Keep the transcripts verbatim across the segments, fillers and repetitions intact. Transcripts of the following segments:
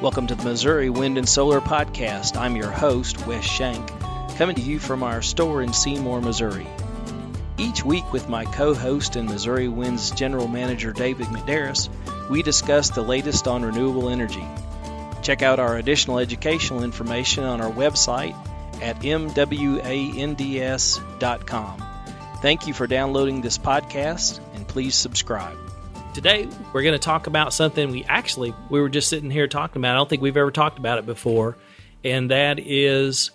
Welcome to the Missouri Wind and Solar Podcast. I'm your host, Wes Shank, coming to you from our store in Seymour, Missouri. Each week with my co-host and Missouri Wind's General Manager, David Medeiros, we discuss the latest on renewable energy. Check out our additional educational information on our website at m wands dot com. Thank you for downloading this podcast, and please subscribe. Today, we're going to talk about something we actually, we were just sitting here talking about. I don't think we've ever talked about it before. And that is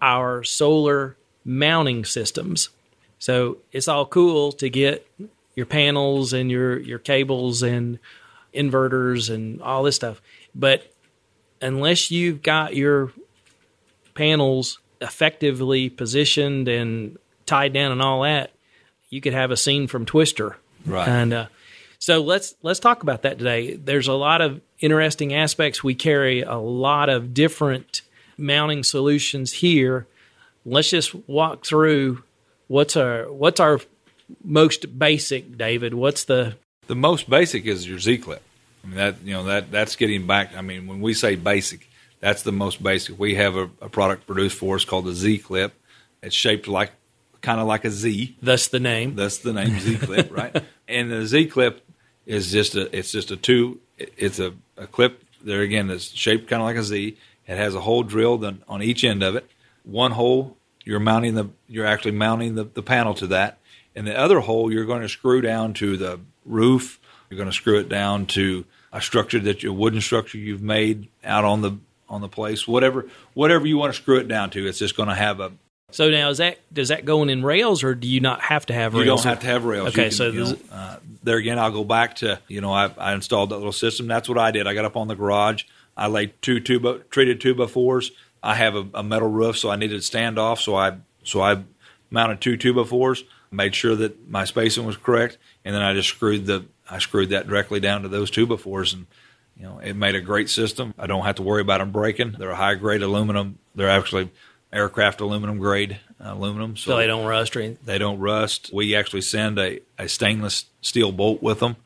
our solar mounting systems. So it's all cool to get your panels and your, your cables and inverters and all this stuff. But unless you've got your panels effectively positioned and tied down and all that, you could have a scene from Twister. Right. And, uh, So let's let's talk about that today. There's a lot of interesting aspects. We carry a lot of different mounting solutions here. Let's just walk through what's our what's our most basic, David. What's the the most basic is your Z clip. I mean that you know that that's getting back. I mean when we say basic, that's the most basic. We have a, a product produced for us called the Z clip. It's shaped like kind of like a Z. That's the name. That's the name Z clip, right? And the Z clip. It's just a it's just a two it's a, a clip there again that's shaped kind of like a Z. It has a hole drilled on, on each end of it. One hole you're mounting the you're actually mounting the, the panel to that, and the other hole you're going to screw down to the roof. You're going to screw it down to a structure that your wooden structure you've made out on the on the place. Whatever whatever you want to screw it down to, it's just going to have a. So now is that does that go in, in rails, or do you not have to have rails? You don't have to have rails. Okay, you can, so you know, uh, there again, I'll go back to you know I, I installed that little system. That's what I did. I got up on the garage. I laid two two by, treated two by fours. I have a, a metal roof, so I needed standoff. So I so I mounted two two by fours, made sure that my spacing was correct, and then I just screwed the I screwed that directly down to those two by fours, and you know it made a great system. I don't have to worry about them breaking. They're a high grade aluminum. They're actually aircraft aluminum grade uh, aluminum. So, so they don't rust or anything? They don't rust. We actually send a, a stainless steel bolt with them.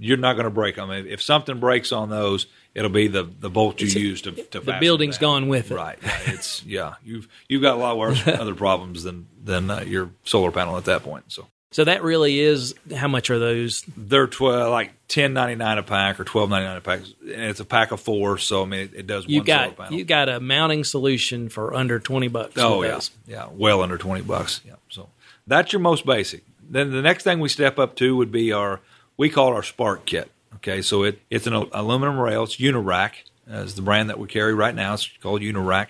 You're not going to break them. If, if something breaks on those, it'll be the, the bolt you it's use to, to fasten The building's gone with it. Right. It's yeah. You've you've got a lot worse other problems than, than uh, your solar panel at that point. So so that really is, how much are those? They're twelve, like ten ninety-nine a pack or twelve ninety-nine a pack. And it's a pack of four, so I mean it, it does you one got, solar panel. You got a mounting solution for under twenty bucks. Oh yeah, yeah, well under twenty bucks. Yeah, so that's your most basic. Then the next thing we step up to would be our we call it our spark kit. Okay, so it it's an aluminum rail. It's Unirac, is the brand that we carry right now. It's called Unirac.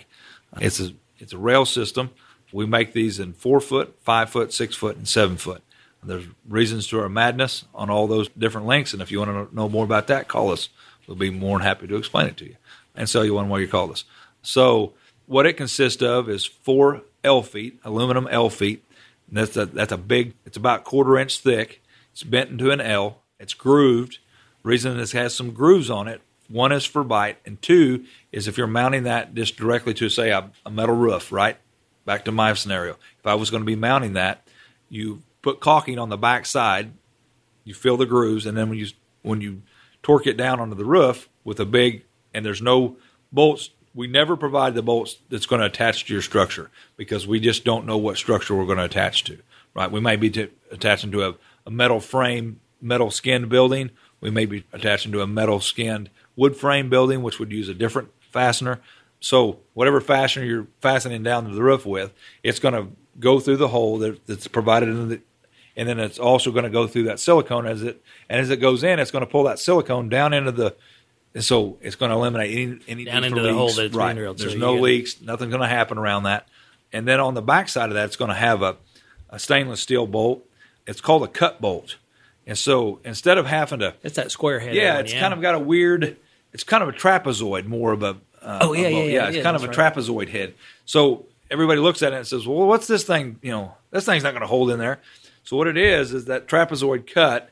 It's a it's a rail system. We make these in four foot, five foot, six foot, and seven foot. There's reasons to our madness on all those different links, and if you want to know more about that, call us. We'll be more than happy to explain it to you and sell you one while you call us. So what it consists of is four L-feet, aluminum L-feet. And that's a, that's a big, it's about quarter-inch thick. It's bent into an L. It's grooved. The reason this has some grooves on it, one is for bite, and two is if you're mounting that just directly to, say, a, a metal roof, right? Back to my scenario. If I was going to be mounting that, you put caulking on the back side, you fill the grooves, and then when you when you torque it down onto the roof with a big, and there's no bolts, we never provide the bolts that's going to attach to your structure because we just don't know what structure we're going to attach to, right? We may be t- attaching to a, a metal frame, metal skinned building. We may be attaching to a metal skinned wood frame building, which would use a different fastener. So whatever fastener you're fastening down to the roof with, it's going to go through the hole that, that's provided in the, and then it's also going to go through that silicone as it, and as it goes in, it's going to pull that silicone down into the, and so it's going to eliminate any, any down into leaks. The hole that it's right. There's so no leaks, nothing's going to happen around that. And then on the back side of that, it's going to have a, a stainless steel bolt. It's called a cut bolt. And so instead of having to, it's that square head. Yeah. One, it's yeah. kind of got a weird, it's kind of a trapezoid, more of a, uh, oh yeah, a yeah, yeah, yeah. It's yeah, kind of a right. trapezoid head. So everybody looks at it and says, well, what's this thing? You know, this thing's not going to hold in there. So what it is is that trapezoid cut,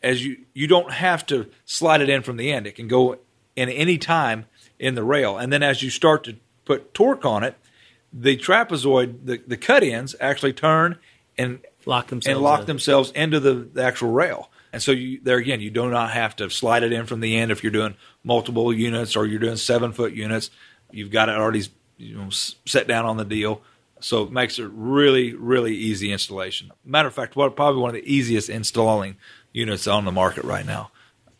as you you don't have to slide it in from the end. It can go in any time in the rail. And then as you start to put torque on it, the trapezoid, the, the cut ends actually turn and lock themselves, and lock themselves into the, the actual rail. And so you, there again, you do not have to slide it in from the end if you're doing multiple units or you're doing seven-foot units. You've got it already, you know, set down on the deal. So it makes it really, really easy installation. Matter of fact, what, probably one of the easiest installing units on the market right now.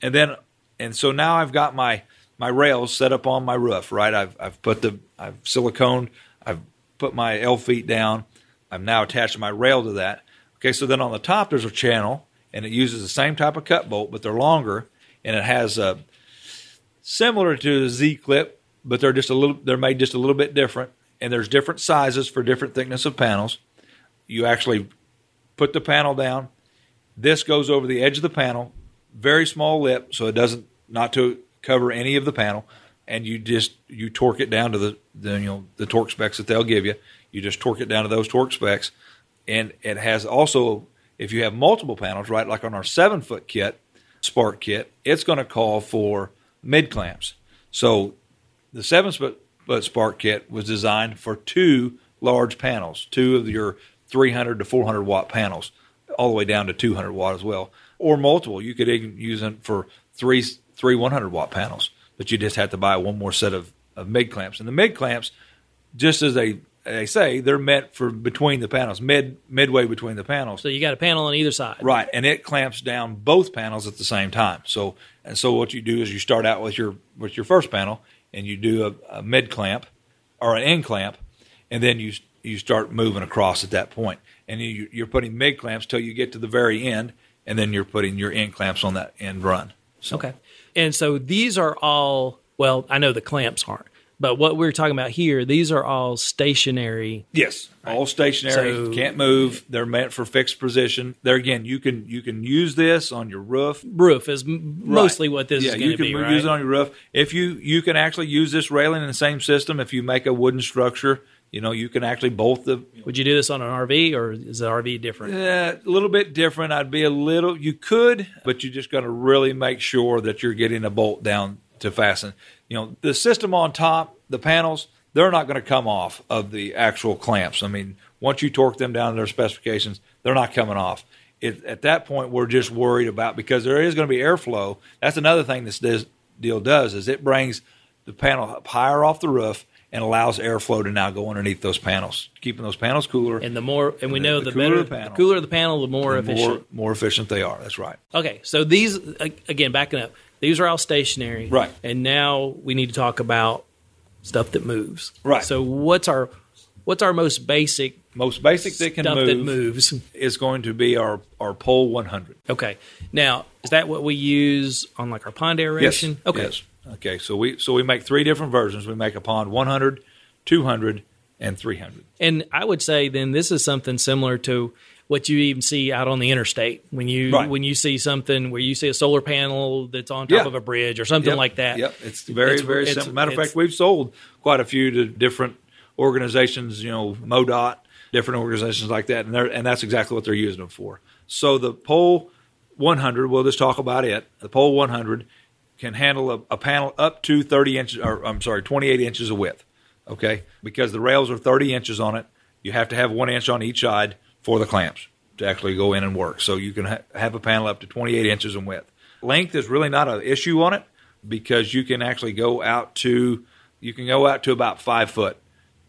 And then, and so now I've got my, my rails set up on my roof, right? I've, I've put the, I've siliconed, I've put my L feet down. I'm now attaching my rail to that. Okay, so then on the top there's a channel, and it uses the same type of cut bolt, but they're longer, and it has a, similar to the Z clip, but they're just a little, they're made just a little bit different. And there's different sizes for different thickness of panels. You actually put the panel down. This goes over the edge of the panel, very small lip, so it doesn't, not to cover any of the panel. And you just, you torque it down to the, the, you know, the torque specs that they'll give you. You just torque it down to those torque specs. And it has also, if you have multiple panels, right, like on our seven foot kit, spark kit, it's going to call for mid clamps. So the seven foot But spark kit was designed for two large panels, two of your three hundred to four hundred watt panels, all the way down to two hundred watt as well, or multiple. You could even use them for three three one hundred watt panels, but you just have to buy one more set of, of mid clamps. And the mid clamps, just as they, they say, they're meant for between the panels, mid midway between the panels. So you got a panel on either side, right? And it clamps down both panels at the same time. So and so what you do is you start out with your with your first panel. And you do a, a mid clamp or an end clamp, and then you you start moving across at that point. And you, you're putting mid clamps till you get to the very end, and then you're putting your end clamps on that end run. So. Okay. And so these are all, well, I know the clamps aren't, but what we're talking about here, these are all stationary. Yes, right? All stationary. So, can't move. They're meant for fixed position. There again, you can you can use this on your roof. Roof is m- right. mostly what this yeah, is going to be. Yeah, you can right? use it on your roof. If you you can actually use this railing in the same system. If you make a wooden structure, you know you can actually bolt the. Would you do this on an R V, or is the R V different? Yeah, a little bit different. I'd be a little. You could, but you're just going to really make sure that you're getting a bolt down to fasten. You know, the system on top, the panels, they're not going to come off of the actual clamps. I mean, once you torque them down to their specifications, they're not coming off. It, at that point, we're just worried about, because there is going to be airflow. That's another thing this, this deal does, is it brings the panel up higher off the roof and allows airflow to now go underneath those panels, keeping those panels cooler. And the more, and, and we the, know the, the better, the, panel, the cooler the panel, the more the efficient. More, more efficient they are. That's right. Okay, so these, again, backing up. These are all stationary. Right. And now we need to talk about stuff that moves. Right. So what's our what's our most basic most basic that can stuff move that moves is going to be our, our Pole one hundred. Okay. Now, is that what we use on like our pond aeration? Yes. Okay. Yes. Okay. So we so we make three different versions. We make a Pond one hundred, two hundred, and three hundred. And I would say then this is something similar to what you even see out on the interstate when you right. when you see something where you see a solar panel that's on top yeah. of a bridge or something yep. like that. Yep, it's very, it's, very it's, simple. Matter of fact, we've sold quite a few to different organizations, you know, MoDOT, different organizations like that, and, and that's exactly what they're using them for. So the Pole one hundred, we'll just talk about it. The Pole one hundred can handle a, a panel up to thirty inches, or I'm sorry, twenty-eight inches of width, okay? Because the rails are thirty inches on it. You have to have one inch on each side for the clamps to actually go in and work. So you can ha- have a panel up to twenty-eight inches in width. Length is really not an issue on it, because you can actually go out to, you can go out to about five foot.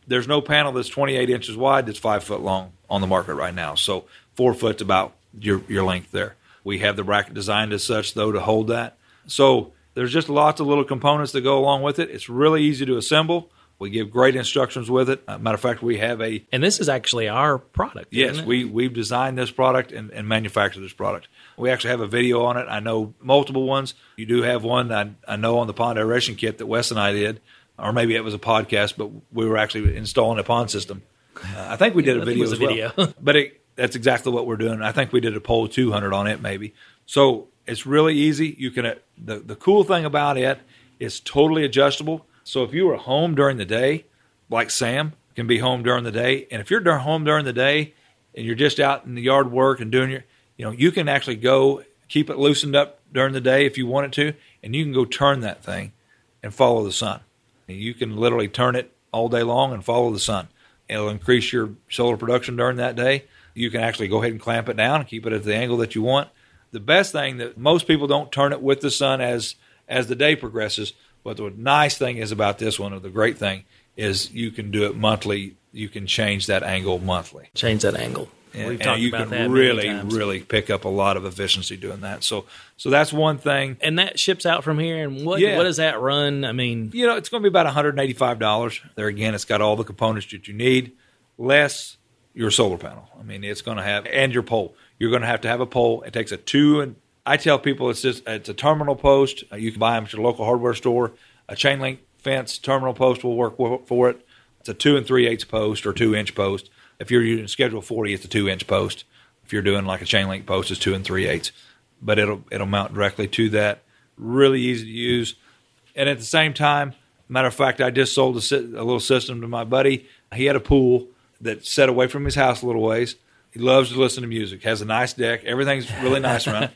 There's no panel that's twenty-eight inches wide that's five foot long on the market right now. So four foot's about your, your length there. We have the bracket designed as such though to hold that. So there's just lots of little components that go along with it. It's really easy to assemble. We give great instructions with it. Uh, matter of fact, we have a... And this is actually our product. Yes, we, we've designed this product and, and manufactured this product. We actually have a video on it. I know multiple ones. You do have one, I, I know, on the pond aeration kit that Wes and I did, or maybe it was a podcast, but we were actually installing a pond system. Uh, I think we did yeah, a video as a video. well. But it, that's exactly what we're doing. I think we did a Pole two hundred on it maybe. So it's really easy. You can. Uh, the, the cool thing about it, it's totally adjustable. So if you were home during the day, like Sam can be home during the day, and if you're home during the day and you're just out in the yard work and doing your, you know, you can actually go keep it loosened up during the day if you wanted to, and you can go turn that thing and follow the sun. And you can literally turn it all day long and follow the sun. It'll increase your solar production during that day. You can actually go ahead and clamp it down and keep it at the angle that you want. the best thing that most people don't turn it with the sun as as the day progresses. But the nice thing is about this one, or the great thing, is you can do it monthly. You can change that angle monthly. Change that angle. And, We've and talked you about can that really, really pick up a lot of efficiency doing that. So, so that's one thing. And that ships out from here. And what yeah. what does that run? I mean, you know, it's going to be about one hundred eighty-five dollars. There again, it's got all the components that you need, less your solar panel. I mean, it's going to have and your pole. You're going to have to have a pole. It takes a two and I tell people it's just it's a terminal post. You can buy them at your local hardware store. A chain link fence terminal post will work for it. It's a two and three eighths post or two inch post. If you're using Schedule forty, it's a two-inch post. If you're doing like a chain link post, it's two and three-eighths. But it'll it'll mount directly to that. Really easy to use. And at the same time, matter of fact, I just sold a, a little system to my buddy. He had a pool that's set away from his house a little ways. He loves to listen to music. Has a nice deck. Everything's really nice around.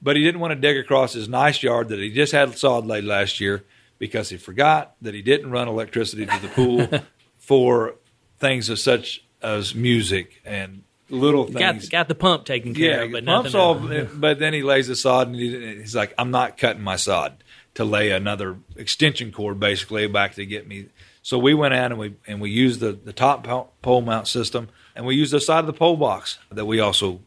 But he didn't want to dig across his nice yard that he just had sod laid last year because he forgot that he didn't run electricity to the pool for things of such as music and little things. Got, got the pump taken care yeah, of, but nothing all, But then he lays the sod, and he, he's like, I'm not cutting my sod to lay another extension cord, basically, back to get me. So we went out, and we and we used the, the top pole mount system, and we used the side of the pole box that we also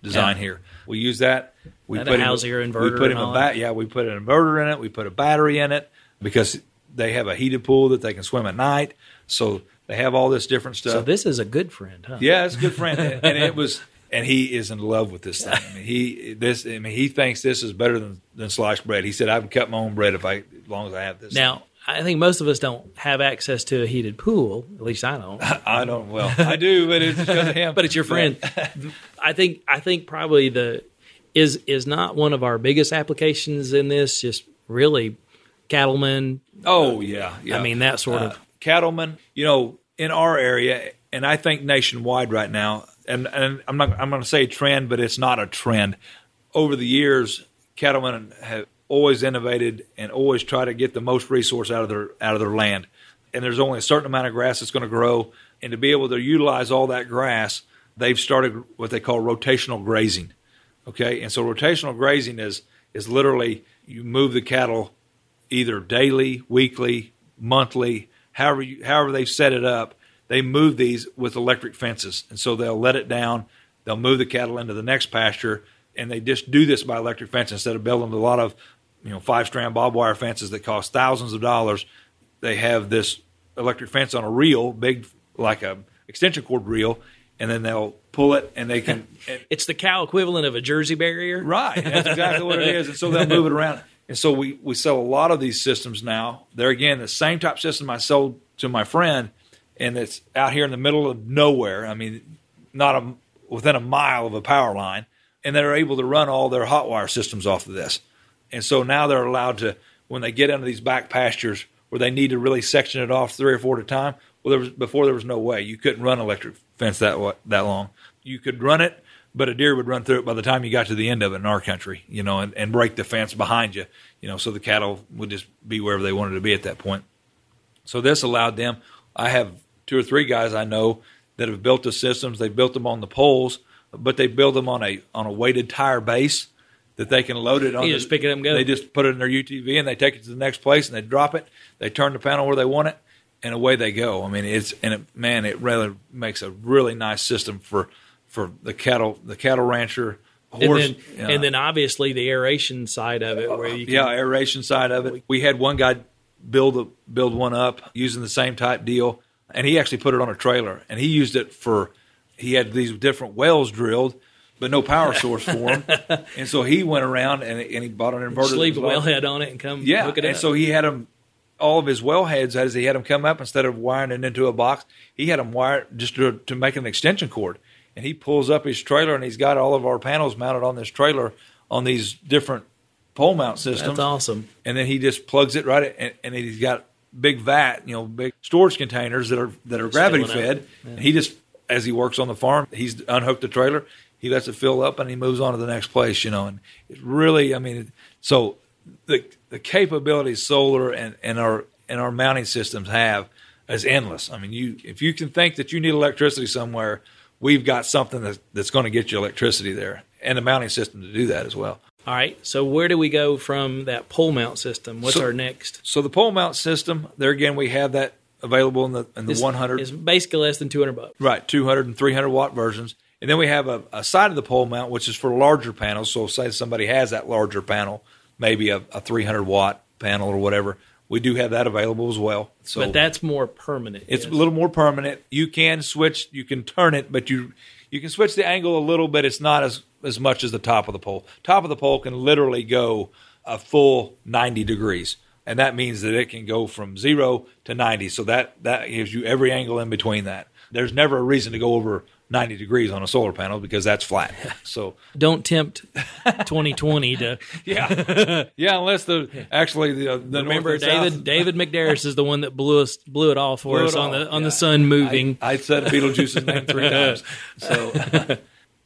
designed yeah. here. We used that. We put, a in, inverter we put in a bat- Yeah, we put an inverter in it. We put a battery in it because they have a heated pool that they can swim at night. So they have all this different stuff. So this is a good friend, huh? Yeah, it's a good friend, and, and it was, and he is in love with this thing. I mean, he this, I mean, he thinks this is better than, than sliced bread. He said, "I can cut my own bread if I, as long as I have this." Now, thing. I think most of us don't have access to a heated pool. At least I don't. I, I don't. Well, I do, but it's because of him. But it's your friend. I think. I think probably the is is not one of our biggest applications in this. Just really cattlemen. Oh uh, yeah, yeah. I mean that sort uh, of. Cattlemen, you know, in our area, and I think nationwide right now, and, and I'm not, I'm going to say trend, but it's not a trend. Over the years, cattlemen have always innovated and always try to get the most resource out of their out of their land. And there's only a certain amount of grass that's going to grow, and to be able to utilize all that grass, they've started what they call rotational grazing. Okay, and so rotational grazing is is literally you move the cattle either daily, weekly, monthly. However, you, however they've set it up, they move these with electric fences. And so they'll let it down. They'll move the cattle into the next pasture. And they just do this by electric fence instead of building a lot of, you know, five-strand barbed wire fences that cost thousands of dollars. They have this electric fence on a reel, big like a extension cord reel, and then they'll pull it and they can. And, it's the cow equivalent of a Jersey barrier. Right. That's exactly what it is. And so they'll move it around. And so we, we sell a lot of these systems now. They're, again, the same type system I sold to my friend, and it's out here in the middle of nowhere. I mean, not a, within a mile of a power line. And they're able to run all their hot wire systems off of this. And so now they're allowed to, when they get into these back pastures where they need to really section it off three or four at a time, well, there was, before there was no way. You couldn't run electric fence that way, that long. You could run it, but a deer would run through it by the time you got to the end of it in our country, you know, and, and break the fence behind you, you know, so the cattle would just be wherever they wanted to be at that point. So this allowed them. I have two or three guys I know that have built the systems. They built them on the poles, but they build them on a on a weighted tire base that they can load it on. You the, just pick it up and go. They just put it in their U T V and they take it to the next place and they drop it. They turn the panel where they want it, and away they go. I mean, it's and it, man, it really makes a really nice system for. For the cattle, the cattle rancher, horse, and then, uh, and then obviously the aeration side of it, where you can, yeah, aeration side of it. We had one guy build a, build one up using the same type deal, and he actually put it on a trailer, and he used it for. He had these different wells drilled, but no power source for him, and so he went around and, and he bought an inverter. Just leave a wellhead on it and come yeah, hook it up. And so he had him. All of his well heads, as he had him come up instead of wiring it into a box, he had him wire just to, to make an extension cord. And he pulls up his trailer, and he's got all of our panels mounted on this trailer on these different pole mount systems. That's awesome. And then he just plugs it right in, and, and he's got big vat, you know, big storage containers that are that are gravity fed. Yeah. And he just, as he works on the farm, he's unhooked the trailer, he lets it fill up, and he moves on to the next place, you know. And it really, I mean, so the the capabilities solar and, and our and our mounting systems have is endless. I mean, you if you can think that you need electricity somewhere. We've got something that's, that's going to get you electricity there. and the mounting system to do that as well. All right. So where do we go from that pole mount system? What's so, our next? So the pole mount system, there again, we have that available in the in the it's, one hundred. It's basically less than two hundred bucks. Right, two hundred and three hundred watt versions. And then we have a, a side of the pole mount, which is for larger panels. So say somebody has that larger panel, maybe a, a three hundred watt panel or whatever. We do have that available as well. So but that's more permanent. It's yes. a little more permanent. You can switch, you can turn it, but you you can switch the angle a little bit. It's not as, as much as the top of the pole. Top of the pole can literally go a full ninety degrees. And that means that it can go from zero to ninety. So that, that gives you every angle in between that. There's never a reason to go over ninety degrees on a solar panel because that's flat. So don't tempt twenty twenty to yeah yeah unless the yeah. actually the, the remember David South. David Medeiros is the one that blew us blew it all for blew us on all. the on yeah. the sun moving. I, I said Beetlejuice's name three times. So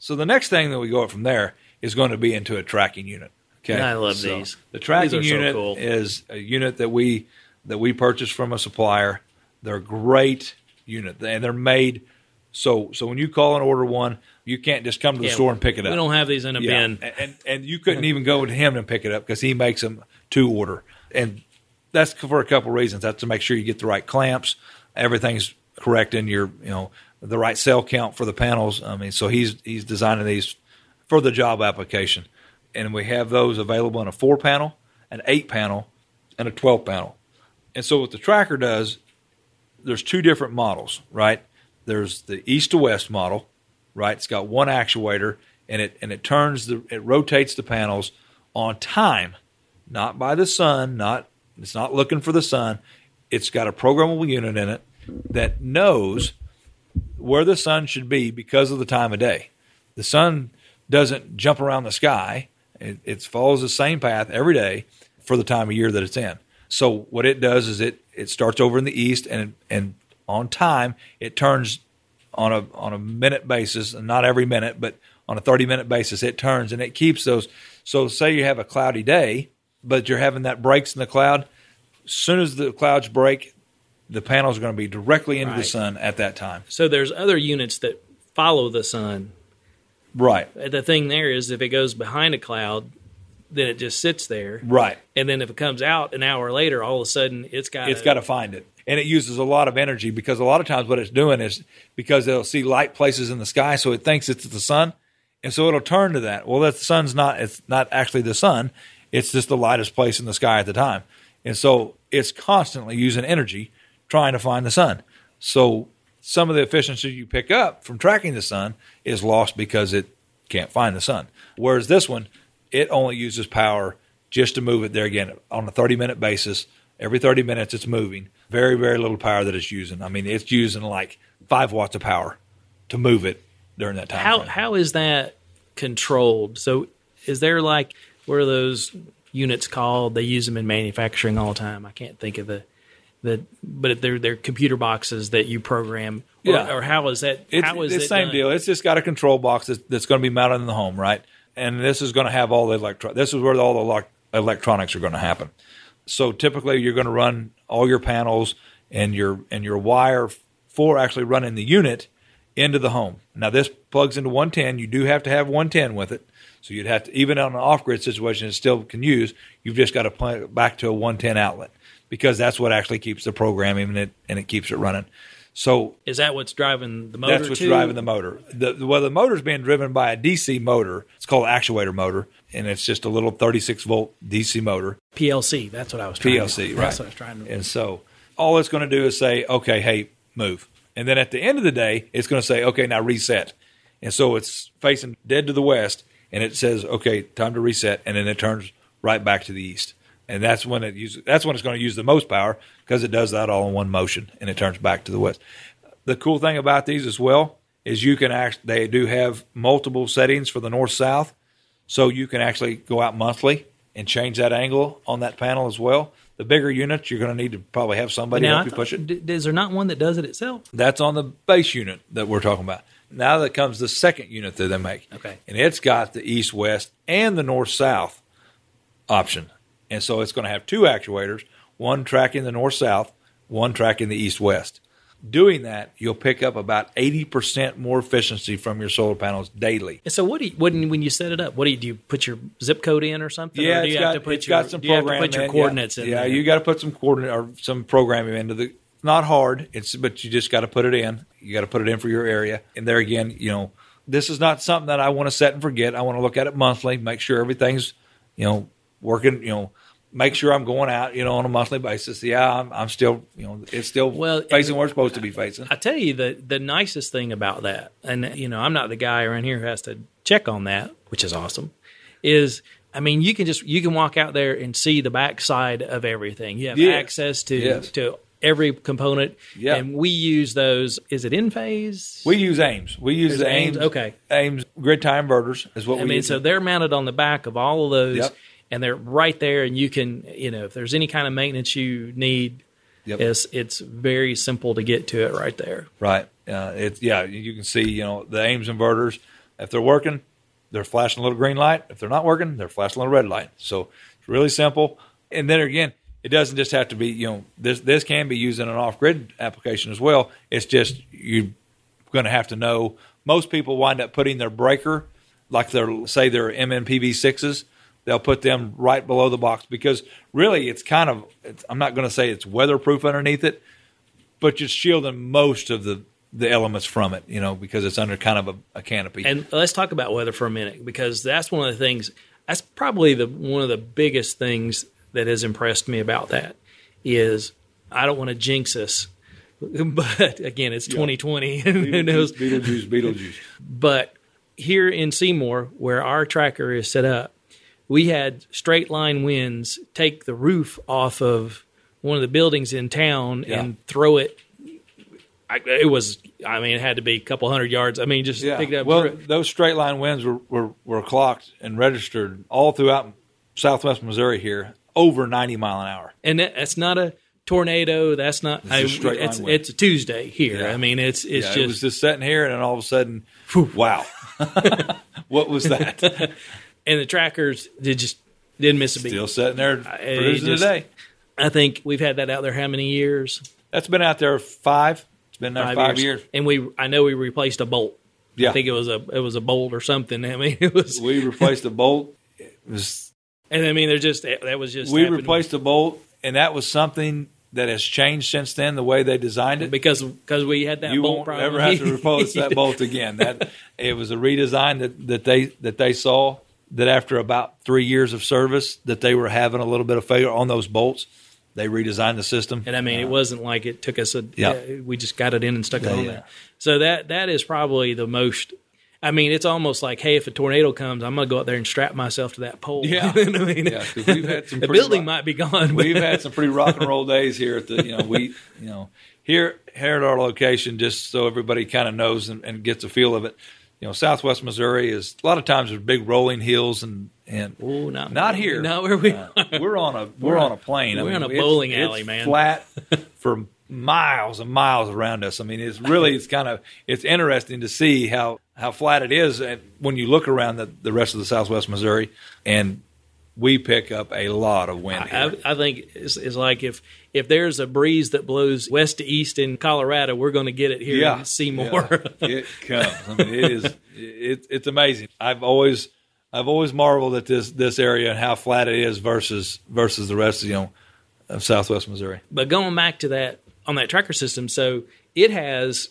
so the next thing that we go up from there is going to be into a tracking unit. Okay, and I love so these. The tracking these unit so cool. is a unit that we that we purchase from a supplier. They're a great unit and they're made. So so when you call and order one, you can't just come to the yeah, store and pick it up. We don't have these in a yeah. bin. And, and and you couldn't even go to him and pick it up because he makes them to order. And that's for a couple of reasons. That's to make sure you get the right clamps. Everything's correct in your, you know, the right cell count for the panels. I mean, so he's he's designing these for the job application. And we have those available in a four-panel, an eight-panel, and a twelve-panel. And so what the tracker does, there's two different models, right? There's the east to west model, right? It's got one actuator, and it and it turns the it rotates the panels on time, not by the sun, not it's not looking for the sun. It's got a programmable unit in it that knows where the sun should be because of the time of day. The sun doesn't jump around the sky; it, it follows the same path every day for the time of year that it's in. So what it does is it it starts over in the east and and on time, it turns on a on a minute basis, and not every minute, but on a thirty-minute basis, it turns, and it keeps those. So say you have a cloudy day, but you're having that breaks in the cloud. As soon as the clouds break, the panels are going to be directly into right. the sun at that time. So there's other units that follow the sun. Right. The thing there is if it goes behind a cloud, then it just sits there. Right. And then if it comes out an hour later, all of a sudden it's got it's got to find it. And it uses a lot of energy because a lot of times what it's doing is because it'll see light places in the sky, so it thinks it's the sun, and so it'll turn to that. Well, that sun's not it's not actually the sun; it's just the lightest place in the sky at the time, and so it's constantly using energy trying to find the sun. So some of the efficiency you pick up from tracking the sun is lost because it can't find the sun. Whereas this one, it only uses power just to move it there again on a thirty-minute basis. Every thirty minutes, it's moving. Very, very little power that it's using. I mean, it's using like five watts of power to move it during that time. How frame. How is that controlled? So is there like, what are those units called? They use them in manufacturing all the time. I can't think of the, the but they're, they're computer boxes that you program. Or, yeah. or how is that? It's, how is it's it same done? deal. It's just got a control box that's, that's going to be mounted in the home, right? And this is going to have all the electro. This is where all the lo- electronics are going to happen. So typically you're going to run all your panels and your and your wire for actually running the unit into the home. Now this plugs into one ten. You do have to have one ten with it. So you'd have to, even on an off-grid situation it still can use, you've just got to plug it back to a one ten outlet because that's what actually keeps the programming and it, and it keeps it running. So is that what's driving the motor? That's what's too? driving the motor. The, the, well, the motor's being driven by a D C motor. It's called an actuator motor, and it's just a little thirty-six volt D C motor. P L C. That's what I was trying P L C, to do. Right. That's what I was trying to do. And so all it's going to do is say, okay, hey, move. And then at the end of the day, it's going to say, okay, now reset. And so it's facing dead to the west, and it says, okay, time to reset, and then it turns right back to the east. And that's when it uses, that's when it's going to use the most power because it does that all in one motion and it turns back to the west. The cool thing about these as well is you can actually, they do have multiple settings for the north-south. So you can actually go out monthly and change that angle on that panel as well. The bigger units, you're going to need to probably have somebody now, help you push it. Is there not one that does it itself? That's on the base unit that we're talking about. Now that comes the second unit that they make. Okay. And it's got the east-west and the north-south option. And so it's going to have two actuators, one tracking the north-south, one tracking the east-west. Doing that, you'll pick up about eighty percent more efficiency from your solar panels daily. And so what do you, when, when you set it up, what do you do? You put your zip code in or something? Yeah, or do you got, have to put your, got some do you have to put your in, coordinates yeah. in yeah, there? Yeah, you got to put some coordinate or some programming into the – not hard, It's but you just got to put it in. You got to put it in for your area. And there again, you know, this is not something that I want to set and forget. I want to look at it monthly, make sure everything's, you know, working, you know, make sure I'm going out, you know, on a monthly basis. Yeah, I'm, I'm still, you know, it's still well, facing where it's supposed to be facing. I tell you, the, the nicest thing about that, and, you know, I'm not the guy around here who has to check on that, which is awesome, is, I mean, you can just, you can walk out there and see the backside of everything. You have yeah. access to, yes. to every component. Yeah. And we use those, is it Enphase? We use AIMS. We use There's the AIMS, AIMS, okay. AIMS grid tie inverters is what I we mean, use. I mean, so they're mounted on the back of all of those. Yep. And they're right there, and you can, you know, if there's any kind of maintenance you need, yep. it's, it's very simple to get to it right there. Right. Uh, it's yeah, you can see, you know, the AIMS inverters, if they're working, they're flashing a little green light. If they're not working, they're flashing a little red light. So it's really simple. And then again, it doesn't just have to be, you know, this, this can be used in an off-grid application as well. It's just you're going to have to know. Most people wind up putting their breaker, like their, say their M M P V sixes, they'll put them right below the box because really it's kind of, it's, I'm not going to say it's weatherproof underneath it, but you're shielding most of the, the elements from it, you know, because it's under kind of a, a canopy. And let's talk about weather for a minute, because that's one of the things, that's probably the one of the biggest things that has impressed me about that is I don't want to jinx us, but again, it's yeah. twenty twenty. Beetle, who knows? Beetlejuice, Beetlejuice. But here in Seymour, where our tracker is set up, we had straight line winds take the roof off of one of the buildings in town yeah. and throw it. I, it was, I mean, it had to be a couple hundred yards. I mean, just yeah. pick it up. Well, those straight line winds were, were, were clocked and registered all throughout Southwest Missouri here, over ninety mile an hour. And that, that's not a tornado. That's not, it's, I, a, it's, it's a Tuesday here. Yeah. I mean, it's, it's yeah, just. It was just sitting here and then all of a sudden, whew, wow, what was that? And the trackers did just didn't miss a beat. Still sitting there producing just, today. I think we've had that out there how many years? That's been out there five. It's been there five, five years. years. And we, I know we replaced a bolt. Yeah. I think it was a it was a bolt or something. I mean, it was. We replaced a bolt. It was, and I mean, they're just that was just. We happening. replaced a bolt, and that was something that has changed since then. The way they designed it, because because we had that you bolt won't problem. Ever have to replace that bolt again. That it was a redesign that, that they that they saw. That after about three years of service that they were having a little bit of failure on those bolts, they redesigned the system. And, I mean, uh, it wasn't like it took us a yeah. – yeah, we just got it in and stuck yeah, it on yeah. there. So that that is probably the most – I mean, it's almost like, hey, if a tornado comes, I'm going to go out there and strap myself to that pole. Yeah, I mean, yeah, we've had some the building rock, might be gone. We've had some pretty rock and roll days here at the – you know, we – you know, here, here at our location, just so everybody kind of knows and, and gets a feel of it. You know, Southwest Missouri is a lot of times there's big rolling hills and and Ooh, not, not here. Not where we are. Uh, we're on a we're, we're on a plane. We're I mean, on a bowling it's, alley, it's man. Flat for miles and miles around us. I mean, it's really it's kind of it's interesting to see how, how flat it is when you look around the, the rest of the Southwest Missouri, and we pick up a lot of wind here. I, I think it's, it's like if if there's a breeze that blows west to east in Colorado, we're going to get it here yeah, in Seymour. Yeah. It comes. I mean, it is. It, it's amazing. I've always I've always marveled at this this area and how flat it is versus versus the rest of you know of Southwest Missouri. But going back to that on that tracker system, so it has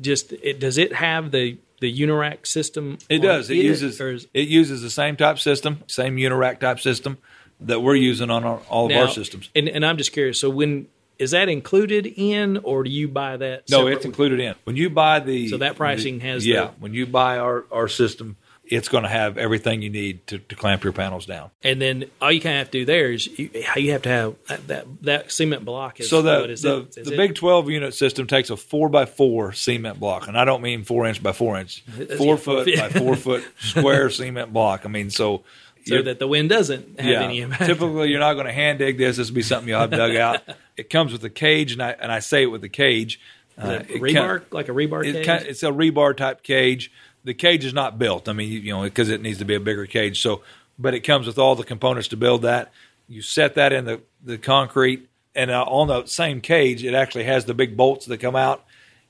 just it does it have the The Unirac system? It does. It, it uses is, it uses the same type system, same Unirac type system that we're using on our, all now, of our systems. And, and I'm just curious. So when is that included in, or do you buy that? No, separately? It's included in. When you buy the so that pricing the, has yeah. The, when you buy our, our system, it's going to have everything you need to, to clamp your panels down. And then all you kind of have to do there is you, you have to have that that, that cement block. Is, so the, is the, it, is the big twelve unit system takes a four by four cement block, and I don't mean four inch by four inch, four yeah. foot by four foot square cement block. I mean so. So that the wind doesn't have yeah, any impact. Typically, you're not going to hand dig this. This will be something you'll have dug out. It comes with a cage, and I and I say it with a cage. Uh, a rebar, kind of, like a rebar cage? It kind of, it's a rebar type cage. The cage is not built. I mean, you, you know, because it needs to be a bigger cage. So, but it comes with all the components to build that. You set that in the, the concrete. and uh, on the same cage, it actually has the big bolts that come out.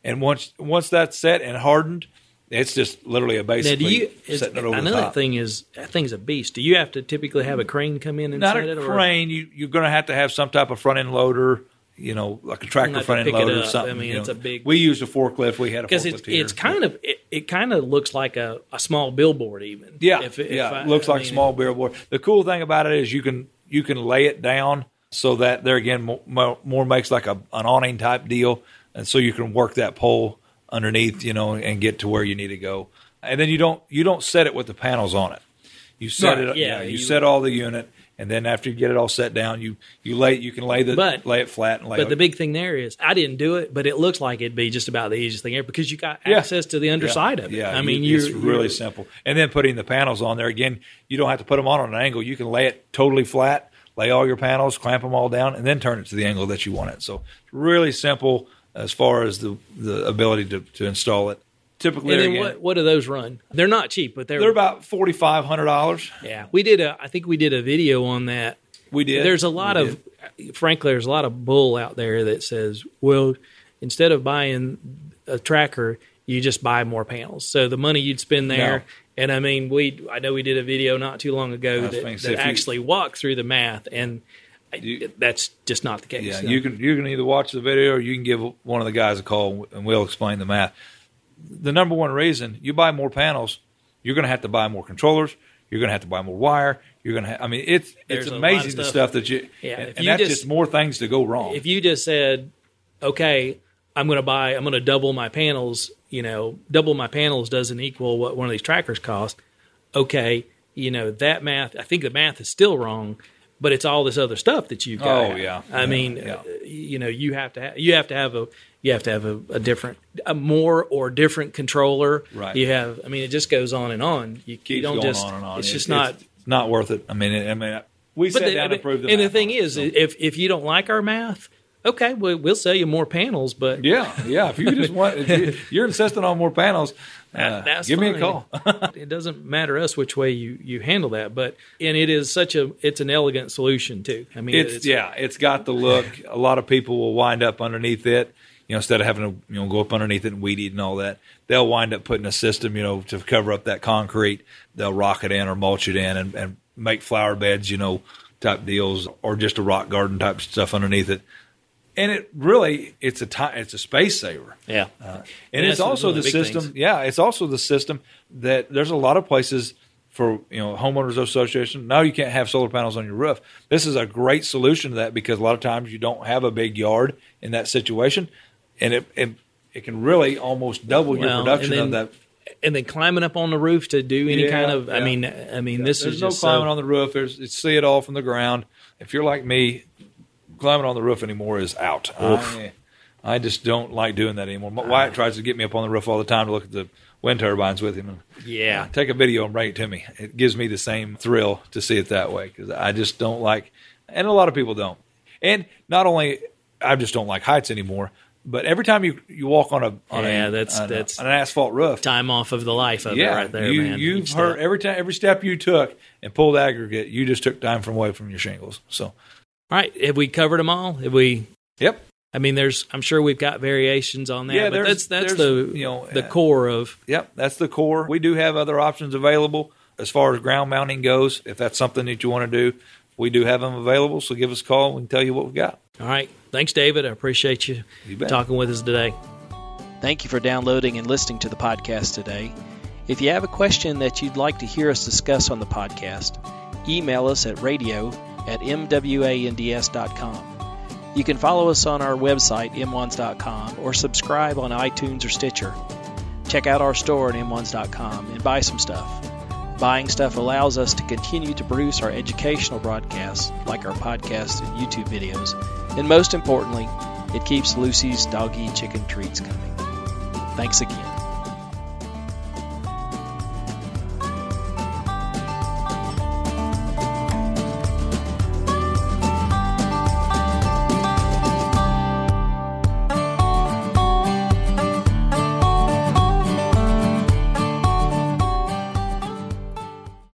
And once once that's set and hardened, it's just literally a basically now, do you, is, setting it over the top. Another thing is, that thing's a beast. Do you have to typically have a crane come in and Not set it? Not a crane. Or? You, you're going to have to have some type of front-end loader, you know, like a tractor front-end loader or something. I mean, it's know. a big... We used a forklift. We had a forklift it's, here. It's kind of, it, it kind of looks like a, a small billboard even. Yeah, if, if yeah. I, it looks I like a small billboard. The cool thing about it is you can you can lay it down so that there again more, more, more makes like a, an awning type deal. And so you can work that pole underneath, you know, and get to where you need to go. And then you don't you don't set it with the panels on it. You set right. it, yeah. You, know, you, you set all the unit, and then after you get it all set down, you you lay you can lay the but, lay it flat and lay. But it. the big thing there is, I didn't do it, but it looks like it'd be just about the easiest thing ever because you got yeah. access to the underside yeah. of it. Yeah, I mean, you, it's you're, really you're, simple. And then putting the panels on there again, you don't have to put them on on an angle. You can lay it totally flat, lay all your panels, clamp them all down, and then turn it to the angle that you want it. So really simple as far as the, the ability to, to install it. Typically, and then again, what, what do those run? They're not cheap, but they're they're about forty-five hundred dollars. Yeah, we did a. I think we did a video on that. We did. There's a lot we of, did. frankly, there's a lot of bull out there that says, well, instead of buying a tracker, you just buy more panels. So the money you'd spend there. No. And I mean, we I know we did a video not too long ago that, that you, actually walked through the math, and you, that's just not the case. Yeah, so. you can you can either watch the video or you can give one of the guys a call, and we'll explain the math. The number one reason you buy more panels, you're going to have to buy more controllers. You're going to have to buy more wire. You're going to have, I mean, it's There's it's amazing stuff. the stuff that you yeah, and, and you that's just, just more things to go wrong. If you just said, okay, I'm going to buy, I'm going to double my panels. You know, double my panels doesn't equal what one of these trackers cost. Okay, you know, that math, I think the math is still wrong, but it's all this other stuff that you've got. Oh, yeah. I yeah, mean, yeah. Uh, you know, you have to have, you have to have a, you have to have a, a different, a more or different controller. Right. You have, I mean, it just goes on and on. You, Keeps you don't going just, on and on. It's, it's just not. It's not worth it. I mean, it, I mean, we sat the, down and proved the And math the thing on. is, so. if if you don't like our math, okay, well, we'll sell you more panels, but yeah, yeah. If you just want, if you, you're insisting on more panels, uh, that, give fine. me a call. It doesn't matter us which way you, you handle that, but and it is such a it's an elegant solution too. I mean, it's, it's yeah, it's got the look. A lot of people will wind up underneath it, you know, instead of having to you know go up underneath it and weed eat and all that. They'll wind up putting a system, you know, to cover up that concrete. They'll rock it in or mulch it in and, and make flower beds, you know, type deals, or just a rock garden type stuff underneath it. And it really, it's a time, it's a space saver. Yeah, uh, and, and it's also the system. Things. Yeah, it's also the system that there's a lot of places for you know homeowners association. Now you can't have solar panels on your roof. This is a great solution to that because a lot of times you don't have a big yard in that situation, and it it, it can really almost double well, your production then, of that. And then climbing up on the roof to do any yeah, kind of, yeah. I mean, I mean, yeah. this there's is no just climbing so, on the roof. There's you see it all from the ground. If you're like me, climbing on the roof anymore is out. I, I just don't like doing that anymore. My, Wyatt tries to get me up on the roof all the time to look at the wind turbines with him. And, yeah. Take a video and bring it to me. It gives me the same thrill to see it that way because I just don't like, and a lot of people don't. And not only, I just don't like heights anymore, but every time you, you walk on a on yeah, a, that's, on that's a, an asphalt roof. Time off of the life of yeah, it right there, you, man. You've heard every, time, every step you took and pulled aggregate, you just took time from away from your shingles. So. All right, have we covered them all? Have we? Yep. I mean, there's. I'm sure we've got variations on that. Yeah, but that's that's the you know the core of. Yep, that's the core. We do have other options available as far as ground mounting goes. If that's something that you want to do, we do have them available. So give us a call. We can tell you what we've got. All right. Thanks, David. I appreciate you, you talking with us today. Thank you for downloading and listening to the podcast today. If you have a question that you'd like to hear us discuss on the podcast, email us at radio at m w a n d s dot com. You can follow us on our website, m wands dot com, or subscribe on iTunes or Stitcher. Check out our store at m wands dot com and buy some stuff. Buying stuff allows us to continue to produce our educational broadcasts, like our podcasts and YouTube videos, and most importantly, it keeps Lucy's doggy chicken treats coming. Thanks again.